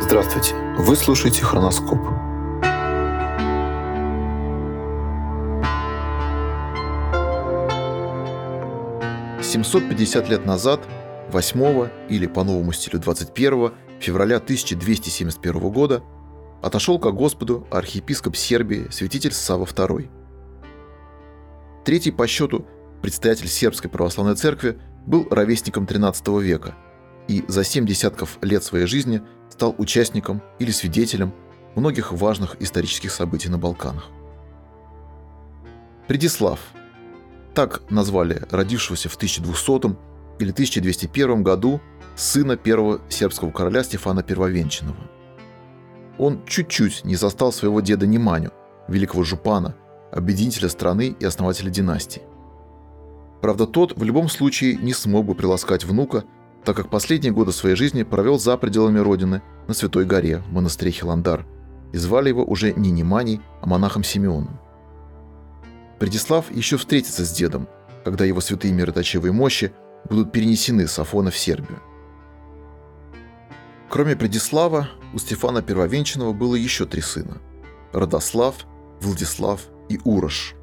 Здравствуйте! Вы слушаете «Хроноскоп». – 750 лет назад, 8 или по новому стилю 21 февраля 1271 года, отошел ко Господу архиепископ Сербии, святитель Савва II. Третий по счету предстоятель Сербской Православной Церкви был ровесником XIII века и за 7 десятков лет своей жизни стал участником или свидетелем многих важных исторических событий на Балканах. Предислав. Так назвали родившегося в 1200 или 1201 году сына первого сербского короля Стефана Первовенчанного. Он чуть-чуть не застал своего деда Неманю, великого жупана, объединителя страны и основателя династии. Правда, тот в любом случае не смог бы приласкать внука, так как последние годы своей жизни провел за пределами родины на Святой горе в монастыре Хиландар, и звали его уже не Неманей, а монахом Симеоном. Предислав еще встретится с дедом, когда его святые мироточивые мощи будут перенесены с Афона в Сербию. Кроме Предислава, у Стефана Первовенчанного было еще 3 сына – Радослав, Владислав и Урош.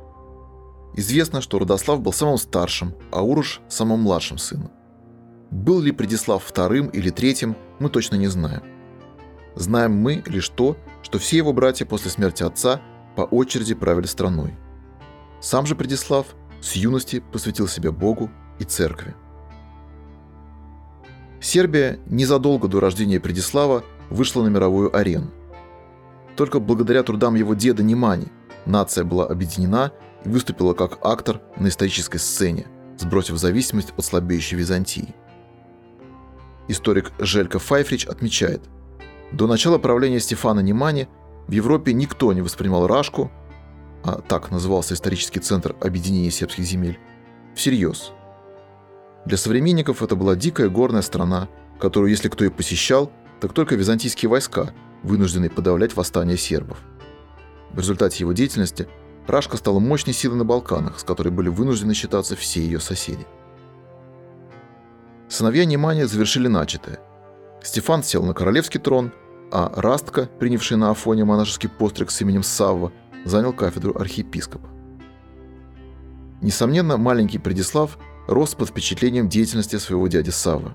Известно, что Радослав был самым старшим, а Урош – самым младшим сыном. Был ли Предислав 2-м или 3-м, мы точно не знаем. Знаем мы лишь то, что все его братья после смерти отца по очереди правили страной. Сам же Предислав с юности посвятил себя Богу и церкви. Сербия незадолго до рождения Предислава вышла на мировую арену. Только благодаря трудам его деда Немани нация была объединена и выступила как актор на исторической сцене, сбросив зависимость от слабеющей Византии. Историк Желько Файфрич отмечает: до начала правления Стефана Немани в Европе никто не воспринимал Рашку, а так назывался исторический центр объединения сербских земель, всерьез. Для современников это была дикая горная страна, которую, если кто и посещал, так только византийские войска, вынужденные подавлять восстание сербов. В результате его деятельности Рашка стала мощной силой на Балканах, с которой были вынуждены считаться все ее соседи. Сыновья Немани завершили начатое. Стефан сел на королевский трон, а Растко, принявший на Афоне монашеский постриг с именем Савва, занял кафедру архиепископа. Несомненно, маленький Предислав рос под впечатлением деятельности своего дяди Саввы.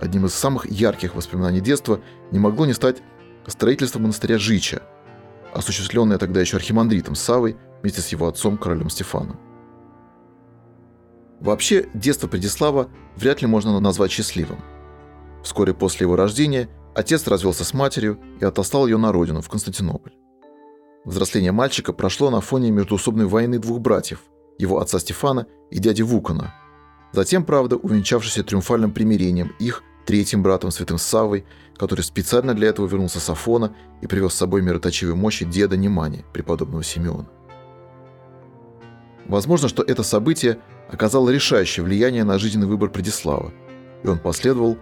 Одним из самых ярких воспоминаний детства не могло не стать строительство монастыря Жича, осуществленная тогда еще архимандритом Саввой вместе с его отцом, королем Стефаном. Вообще, детство Предислава вряд ли можно назвать счастливым. Вскоре после его рождения отец развелся с матерью и отослал ее на родину, в Константинополь. Взросление мальчика прошло на фоне междоусобной войны двух братьев, его отца Стефана и дяди Вукона, затем, правда, увенчавшийся триумфальным примирением их 3-м братом святым Саввой, который специально для этого вернулся с Афона и привез с собой мироточивые мощи деда Немани, преподобного Симеона. Возможно, что это событие оказало решающее влияние на жизненный выбор Предислава, и он последовал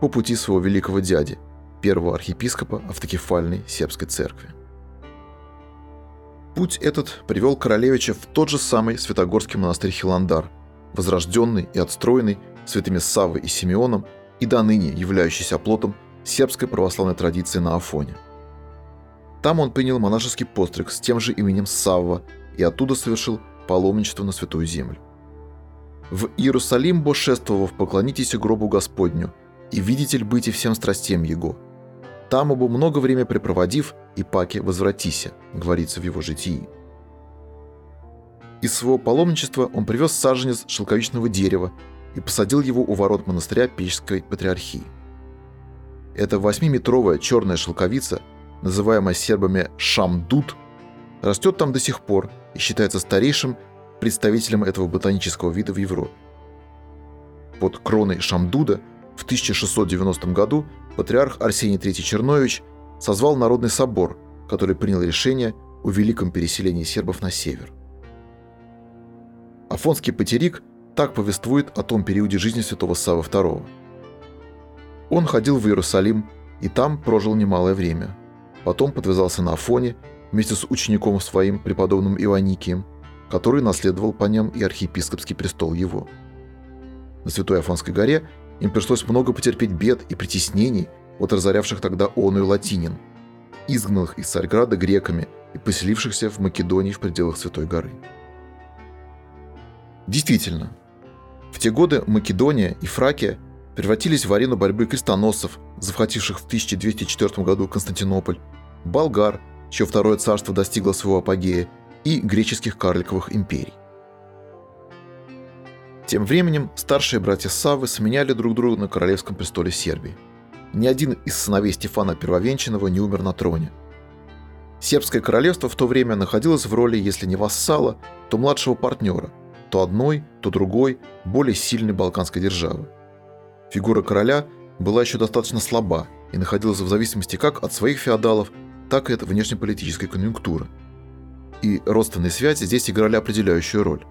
по пути своего великого дяди, первого архиепископа автокефальной сербской церкви. Путь этот привел королевича в тот же самый святогорский монастырь Хиландар, возрожденный и отстроенный святыми Саввой и Симеоном и до ныне являющийся оплотом сербской православной традиции на Афоне. Там он принял монашеский постриг с тем же именем Савва и оттуда совершил паломничество на Святую Землю. «В Иерусалим бошествовав, поклонитесь гробу Господню, и видитель быти всем страстям Его. Там обо много время препроводив, и паке возвратися», говорится в его житии. Из своего паломничества он привез саженец шелковичного дерева и посадил его у ворот монастыря Печской патриархии. Эта 8-метровая черная шелковица, называемая сербами Шамдуд, растет там до сих пор и считается старейшим представителем этого ботанического вида в Европе. Под кроной Шамдуда в 1690 году патриарх Арсений III Чернович созвал Народный собор, который принял решение о великом переселении сербов на север. Афонский патерик так повествует о том периоде жизни святого Саввы II. Он ходил в Иерусалим и там прожил немалое время. Потом подвязался на Афоне вместе с учеником своим, преподобным Иоанникием, который наследовал по нем и архиепископский престол его. На Святой Афонской горе им пришлось много потерпеть бед и притеснений от разорявших тогда оную латинин, изгнанных из Царьграда греками и поселившихся в Македонии в пределах Святой горы. Действительно, в те годы Македония и Фракия превратились в арену борьбы крестоносцев, захвативших в 1204 году Константинополь, болгар, чье второе царство достигло своего апогея, и греческих карликовых империй. Тем временем старшие братья Саввы сменяли друг друга на королевском престоле Сербии. Ни один из сыновей Стефана Первовенчанного не умер на троне. Сербское королевство в то время находилось в роли, если не вассала, то младшего партнера, то одной, то другой, более сильной балканской державы. Фигура короля была еще достаточно слаба и находилась в зависимости как от своих феодалов, так и от внешнеполитической конъюнктуры. И родственные связи здесь играли определяющую роль.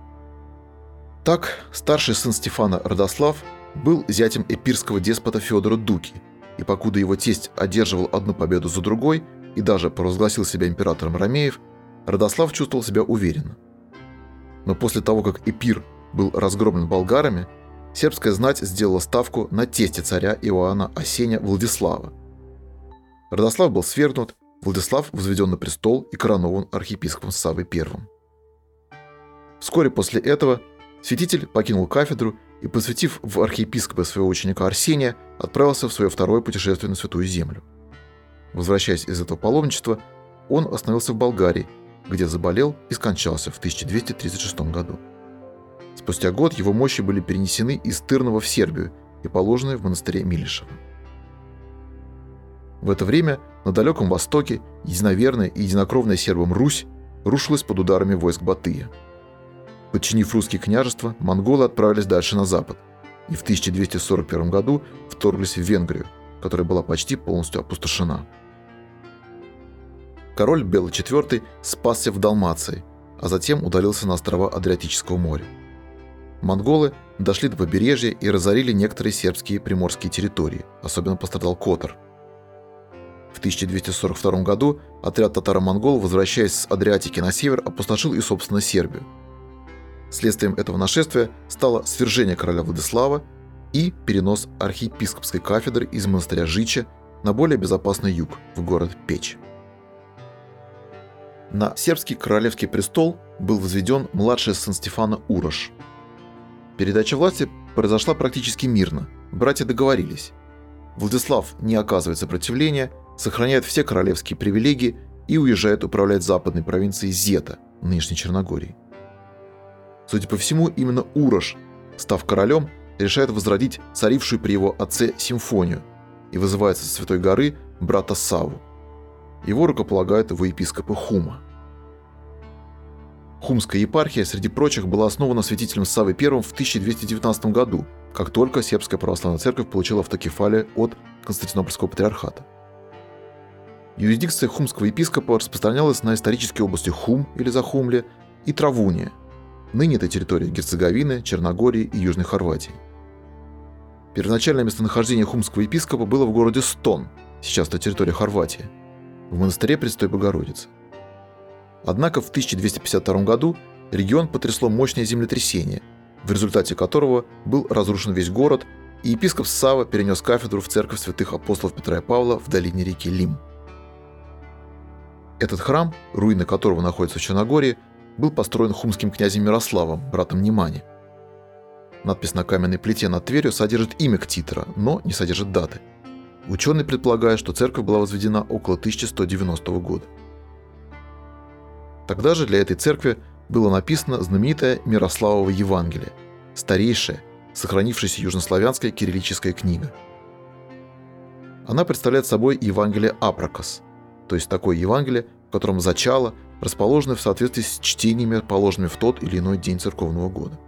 Так, старший сын Стефана Радослав был зятем эпирского деспота Федора Дуки, и покуда его тесть одерживал одну победу за другой и даже провозгласил себя императором ромеев, Радослав чувствовал себя уверенно. Но после того, как Эпир был разгромлен болгарами, сербская знать сделала ставку на тесте царя Иоанна Асеня Владислава. Радослав был свергнут, Владислав возведен на престол и коронован архиепископом Саввой I. Вскоре после этого святитель покинул кафедру и, посвятив в архиепископы своего ученика Арсения, отправился в свое второе путешествие на Святую Землю. Возвращаясь из этого паломничества, он остановился в Болгарии, где заболел и скончался в 1236 году. Спустя год его мощи были перенесены из Тырнова в Сербию и положены в монастыре Милишева. В это время на далеком востоке единоверная и единокровная сербам Русь рушилась под ударами войск Батыя. Подчинив русские княжества, монголы отправились дальше на запад и в 1241 году вторглись в Венгрию, которая была почти полностью опустошена. Король Бела IV спасся в Далмации, а затем удалился на острова Адриатического моря. Монголы дошли до побережья и разорили некоторые сербские приморские территории, особенно пострадал Котор. В 1242 году отряд татаро-монгол, возвращаясь с Адриатики на север, опустошил и, собственно, Сербию. Следствием этого нашествия стало свержение короля Владислава и перенос архиепископской кафедры из монастыря Жича на более безопасный юг, в город Печь. На сербский королевский престол был возведен младший сын Стефана Урош. Передача власти произошла практически мирно, братья договорились. Владислав не оказывает сопротивления, сохраняет все королевские привилегии и уезжает управлять западной провинцией Зета, нынешней Черногории. Судя по всему, именно Урош, став королем, решает возродить царившую при его отце симфонию и вызывает со Святой горы брата Савву. Его рукополагают во епископа Хума. Хумская епархия, среди прочих, была основана святителем Саввой I в 1219 году, как только Сербская Православная Церковь получила автокефалию от Константинопольского патриархата. Юрисдикция хумского епископа распространялась на исторические области Хум или Захумле и Травунья, ныне это территория Герцеговины, Черногории и Южной Хорватии. Первоначальное местонахождение хумского епископа было в городе Стон, сейчас это территория Хорватии, в монастыре Пресвятой Богородицы. Однако в 1252 году регион потрясло мощное землетрясение, в результате которого был разрушен весь город, и епископ Савва перенес кафедру в церковь святых апостолов Петра и Павла в долине реки Лим. Этот храм, руины которого находятся в Черногории, был построен хумским князем Мирославом, братом Немани. Надпись на каменной плите над дверью содержит имя ктитора, но не содержит даты. Ученые предполагают, что церковь была возведена около 1190 года. Тогда же для этой церкви было написано знаменитое Мирославово Евангелие, старейшая, сохранившаяся южнославянская кириллическая книга. Она представляет собой Евангелие Апракос, то есть такое Евангелие, в котором зачало расположены в соответствии с чтениями, положенными в тот или иной день церковного года.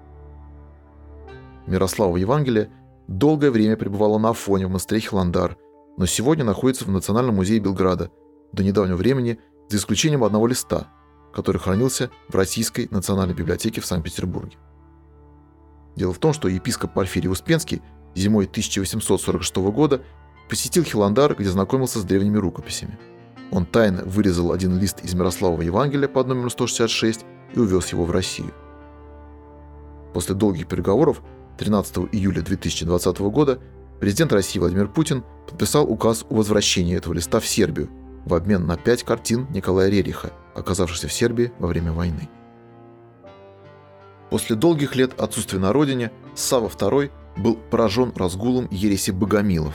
Мирославово Евангелие долгое время пребывало на Афоне в монастыре Хиландар, но сегодня находится в Национальном музее Белграда, до недавнего времени за исключением одного листа, который хранился в Российской национальной библиотеке в Санкт-Петербурге. Дело в том, что епископ Порфирий Успенский зимой 1846 года посетил Хиландар, где знакомился с древними рукописями. Он тайно вырезал один лист из Мирославова Евангелия под номером 166 и увез его в Россию. После долгих переговоров 13 июля 2020 года президент России Владимир Путин подписал указ о возвращении этого листа в Сербию в обмен на 5 картин Николая Рериха, оказавшихся в Сербии во время войны. После долгих лет отсутствия на родине Савва II был поражен разгулом ереси богомилов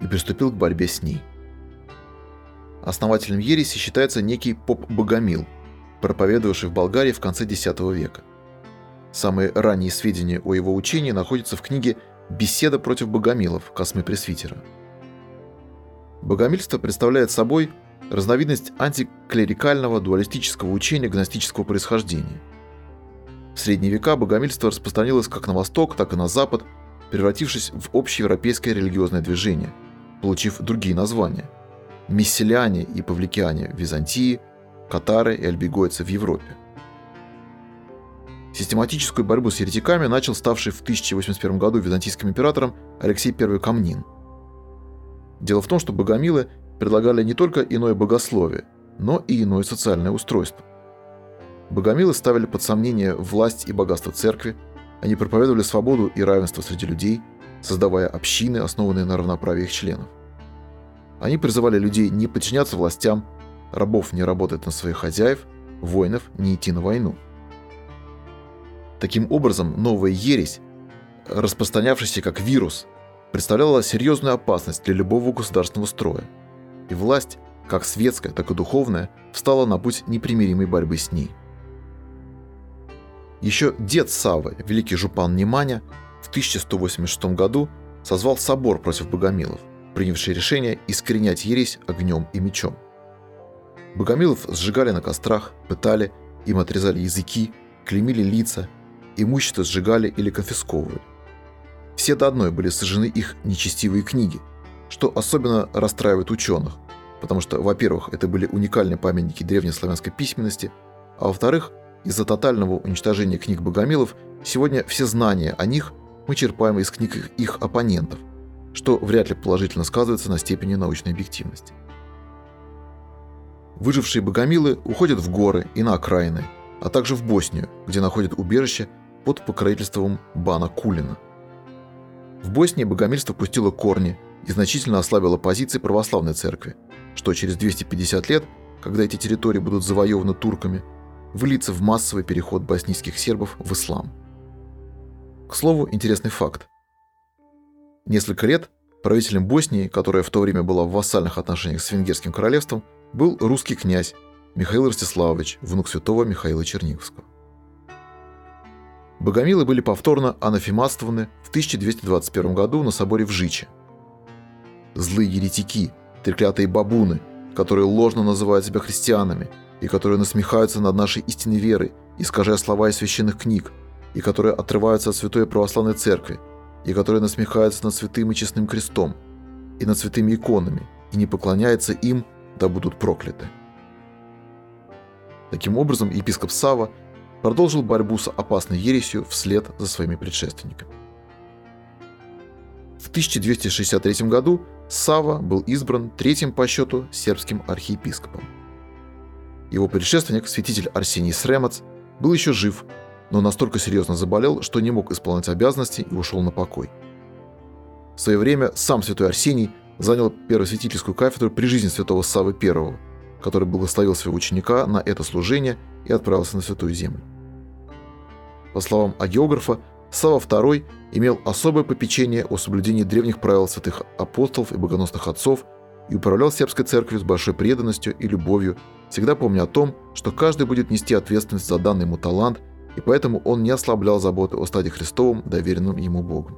и приступил к борьбе с ней. Основателем ереси считается некий поп-богомил, проповедовавший в Болгарии в конце X века. Самые ранние сведения о его учении находятся в книге «Беседа против богомилов» Космы Пресвитера. Богомильство представляет собой разновидность антиклерикального дуалистического учения гностического происхождения. В средние века богомильство распространилось как на восток, так и на запад, превратившись в общеевропейское религиозное движение, получив другие названия – месселяне и павликиане в Византии, катары и альбигойцы в Европе. Систематическую борьбу с еретиками начал ставший в 1081 году византийским императором Алексей I Комнин. Дело в том, что богомилы предлагали не только иное богословие, но и иное социальное устройство. Богомилы ставили под сомнение власть и богатство церкви, они проповедовали свободу и равенство среди людей, создавая общины, основанные на равноправии их членов. Они призывали людей не подчиняться властям, рабов не работать на своих хозяев, воинов не идти на войну. Таким образом, новая ересь, распространявшаяся как вирус, представляла серьезную опасность для любого государственного строя, и власть, как светская, так и духовная, встала на путь непримиримой борьбы с ней. Еще дед Саввы, великий жупан Неманя, в 1186 году созвал собор против богомилов, принявший решение искоренять ересь огнем и мечом. Богомилов сжигали на кострах, пытали, им отрезали языки, клеймили лица, имущество сжигали или конфисковывали. Все до одной были сожжены их нечестивые книги, что особенно расстраивает ученых, потому что, во-первых, это были уникальные памятники древнеславянской письменности, а во-вторых, из-за тотального уничтожения книг богомилов сегодня все знания о них мы черпаем из книг их оппонентов, что вряд ли положительно сказывается на степени научной объективности. Выжившие богомилы уходят в горы и на окраины, а также в Боснию, где находят убежище под покровительством бана Кулина. В Боснии богомильство пустило корни и значительно ослабило позиции православной церкви, что через 250 лет, когда эти территории будут завоеваны турками, выльется в массовый переход боснийских сербов в ислам. К слову, интересный факт. Несколько лет правителем Боснии, которая в то время была в вассальных отношениях с Венгерским королевством, был русский князь Михаил Ростиславович, внук святого Михаила Черниговского. Богомилы были повторно анафематствованы в 1221 году на соборе в Жиче. Злые еретики, треклятые бабуны, которые ложно называют себя христианами, и которые насмехаются над нашей истинной верой, искажая слова из священных книг, и которые отрываются от святой православной церкви, и которые насмехаются над святым и честным крестом, и над святыми иконами, и не поклоняются им, да будут прокляты. Таким образом, епископ Савва продолжил борьбу с опасной ересью вслед за своими предшественниками. В 1263 году Савва был избран третьим по счету сербским архиепископом. Его предшественник, святитель Арсений Сремец, был еще жив, но настолько серьезно заболел, что не мог исполнять обязанности и ушел на покой. В свое время сам святой Арсений занял первосвятительскую кафедру при жизни святого Саввы I, который благословил своего ученика на это служение и отправился на Святую Землю. По словам агеографа, Савва II имел особое попечение о соблюдении древних правил святых апостолов и богоносных отцов и управлял сербской церковью с большой преданностью и любовью, всегда помня о том, что каждый будет нести ответственность за данный ему талант, и поэтому он не ослаблял заботы о стаде Христовом, доверенном ему Богом.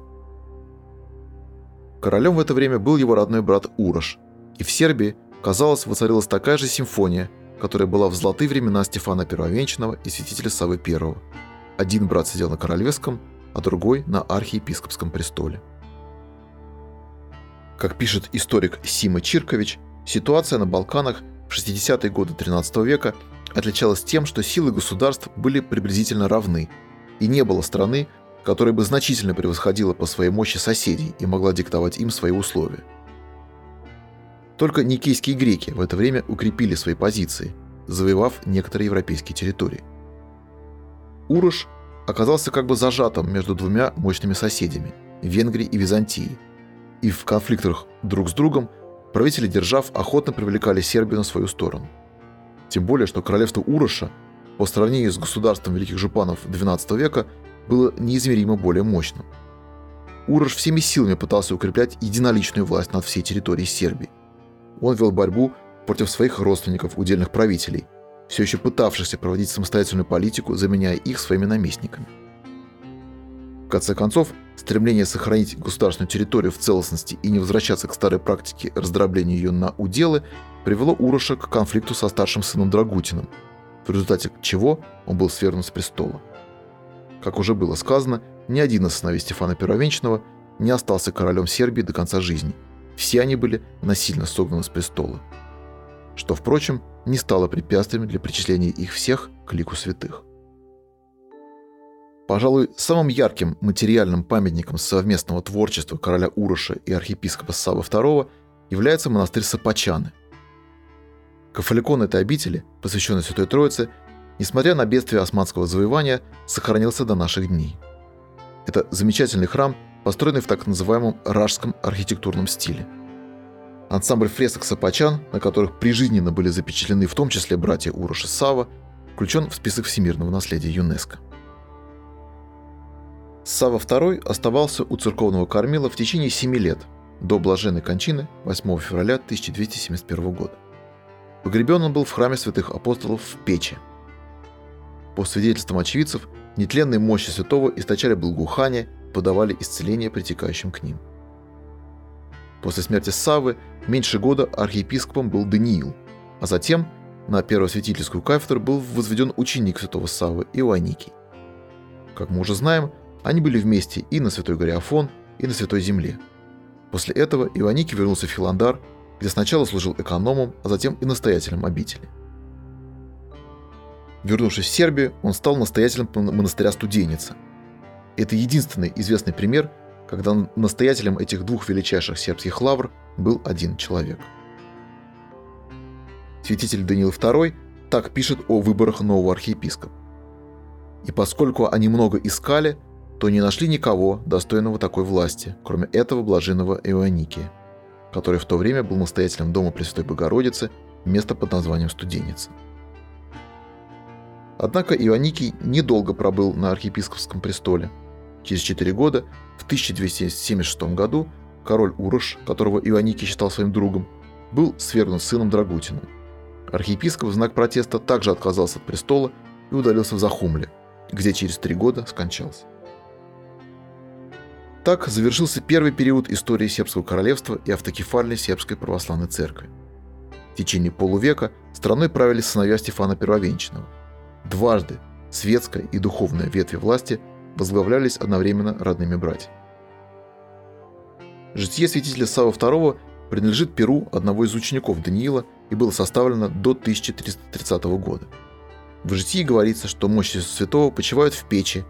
Королем в это время был его родной брат Урош, и в Сербии, казалось, воцарилась такая же симфония, которая была в золотые времена Стефана Первовенчанного и святителя Саввы I. Один брат сидел на королевском, а другой на архиепископском престоле. Как пишет историк Сима Чиркович, ситуация на Балканах в 60-е годы XIII века отличалась тем, что силы государств были приблизительно равны, и не было страны, которая бы значительно превосходила по своей мощи соседей и могла диктовать им свои условия. Только никейские греки в это время укрепили свои позиции, завоевав некоторые европейские территории. Урош оказался как бы зажатым между двумя мощными соседями – Венгрии и Византии. И в конфликтах друг с другом правители держав охотно привлекали Сербию на свою сторону. Тем более, что королевство Уроша по сравнению с государством великих жупанов XII века было неизмеримо более мощным. Урош всеми силами пытался укреплять единоличную власть над всей территорией Сербии. Он вел борьбу против своих родственников, удельных правителей, все еще пытавшихся проводить самостоятельную политику, заменяя их своими наместниками. В конце концов, стремление сохранить государственную территорию в целостности и не возвращаться к старой практике раздробления ее на уделы привело Уроша к конфликту со старшим сыном Драгутиным, в результате чего он был свергнут с престола. Как уже было сказано, ни один из сыновей Стефана Первовенчанного не остался королем Сербии до конца жизни. Все они были насильно согнаны с престола, что, впрочем, не стало препятствием для причисления их всех к лику святых. Пожалуй, самым ярким материальным памятником совместного творчества короля Уроша и архиепископа Саввы II является монастырь Сопочаны. Кафоликон этой обители, посвященный Святой Троице, несмотря на бедствие османского завоевания, сохранился до наших дней. Это замечательный храм, построенный в так называемом ражском архитектурном стиле. Ансамбль фресок сопочан, на которых прижизненно были запечатлены в том числе братья Урош и Савва, включен в список всемирного наследия ЮНЕСКО. Савва II оставался у церковного кормила в течение 7 лет, до блаженной кончины 8 февраля 1271 года. Погребен он был в храме святых апостолов в Печи. По свидетельствам очевидцев, нетленные мощи святого источали благоухание, подавали исцеление притекающим к ним. После смерти Саввы меньше года архиепископом был Даниил, а затем на первосвятительскую кафедру был возведен ученик святого Саввы Иоанникий. Как мы уже знаем, они были вместе и на Святой горе Афон, и на Святой земле. После этого Иоанникий вернулся в Хиландар, где сначала служил экономом, а затем и настоятелем обители. Вернувшись в Сербию, он стал настоятелем монастыря Студеница. Это единственный известный пример, когда настоятелем этих двух величайших сербских лавр был один человек. Святитель Даниил II так пишет о выборах нового архиепископа. «И поскольку они много искали, то не нашли никого, достойного такой власти, кроме этого блаженного Иоанникия, который в то время был настоятелем дома Пресвятой Богородицы, место под названием Студеница». Однако Иоанникий недолго пробыл на архиепископском престоле. Через 4 года, в 1276 году, король Урош, которого Иоанникий считал своим другом, был свергнут сыном Драгутиным. Архиепископ в знак протеста также отказался от престола и удалился в Захумле, где через 3 года скончался. Так завершился первый период истории сербского королевства и автокефальной сербской православной церкви. В течение полувека страной правили сыновья Стефана Первовенчанного. Дважды светская и духовная ветви власти возглавлялись одновременно родными братьями. Житие святителя Саввы II принадлежит перу одного из учеников Даниила и было составлено до 1330 года. В житии говорится, что мощи святого почивают в печи,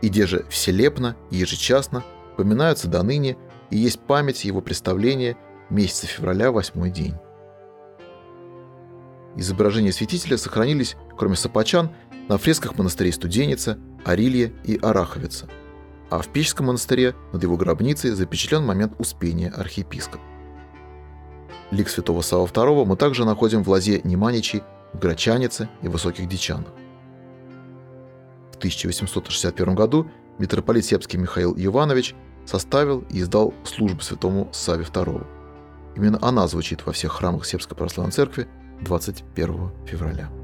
и где же вселепно и ежечасно поминаются доныне, и есть память его представления месяца февраля 8-й день. Изображения святителя сохранились, кроме сопочан, на фресках монастырей Студеница, Арилья и Араховица, а в Печском монастыре над его гробницей запечатлен момент Успения архиепископа. Лик святого Саввы II мы также находим в лозе Неманичей, в Грачанице и Высоких Дичанах. В 1861 году митрополит сербский Михаил Иванович составил и издал службу святому Савве II. Именно она звучит во всех храмах Сербской Православной Церкви 21 февраля.